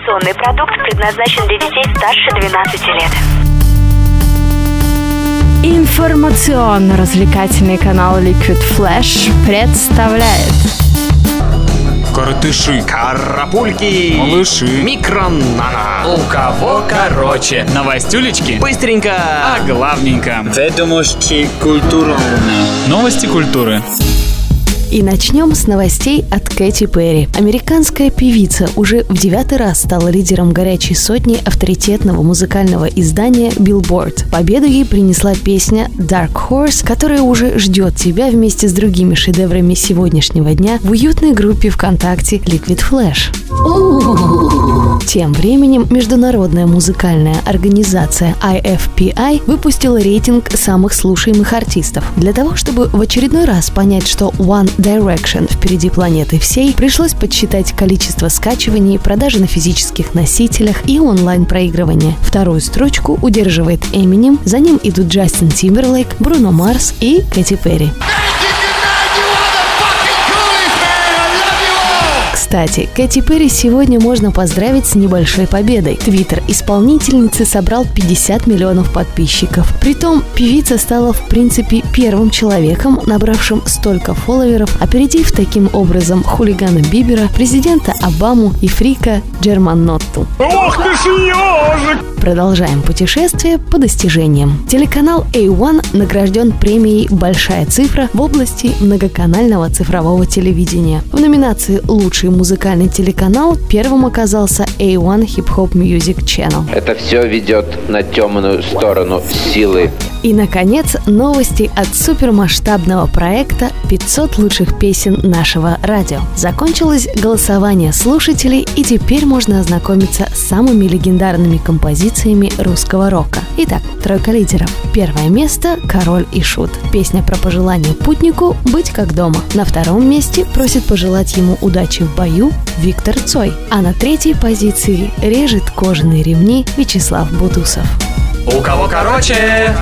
информационный продукт предназначен для детей старше 12 лет. Информационно-развлекательный канал Liquid Flash представляет. Коротыши, карапульки, малыши, микронана. У кого короче? Новостюлечки? Быстренько, а главненько. Ведомости культуры. Новости культуры. И начнем с новостей от Кэти Перри. Американская певица уже в 9-й раз стала лидером горячей сотни авторитетного музыкального издания Billboard. Победу ей принесла песня Dark Horse, которая уже ждет тебя вместе с другими шедеврами сегодняшнего дня в уютной группе ВКонтакте Liquid Flash. Тем временем международная музыкальная организация IFPI выпустила рейтинг самых слушаемых артистов. Для того, чтобы в очередной раз понять, что One Direction впереди планеты всей, пришлось подсчитать количество скачиваний, продажи на физических носителях и онлайн-проигрывания. Вторую строчку удерживает Эминем, за ним идут Джастин Тимберлейк, Бруно Марс и Кэти Перри. Кстати, Кэти Перри сегодня можно поздравить с небольшой победой. Твиттер исполнительницы собрал 50 миллионов подписчиков. Притом, певица стала, в принципе, первым человеком, набравшим столько фолловеров, опередив таким образом хулигана Бибера, президента Обаму и Фрика Джерманотту. Ох ты ж ёжик! Продолжаем путешествие по достижениям. Телеканал A1 награжден премией «Большая цифра» в области многоканального цифрового телевидения. В номинации «Лучший музыкальный телеканал» первым оказался A1 Hip-Hop Music Channel. Это все ведет на темную сторону силы. И, наконец, новости от супермасштабного проекта «500 лучших песен нашего радио». Закончилось голосование слушателей, и теперь можно ознакомиться с самыми легендарными композициями русского рока. Итак, тройка лидеров. Первое место – «Король и Шут». Песня про пожелание путнику быть как дома. На втором месте просит пожелать ему удачи в бою Виктор Цой. А на третьей позиции режет кожаные ремни Вячеслав Бутусов. У кого короче?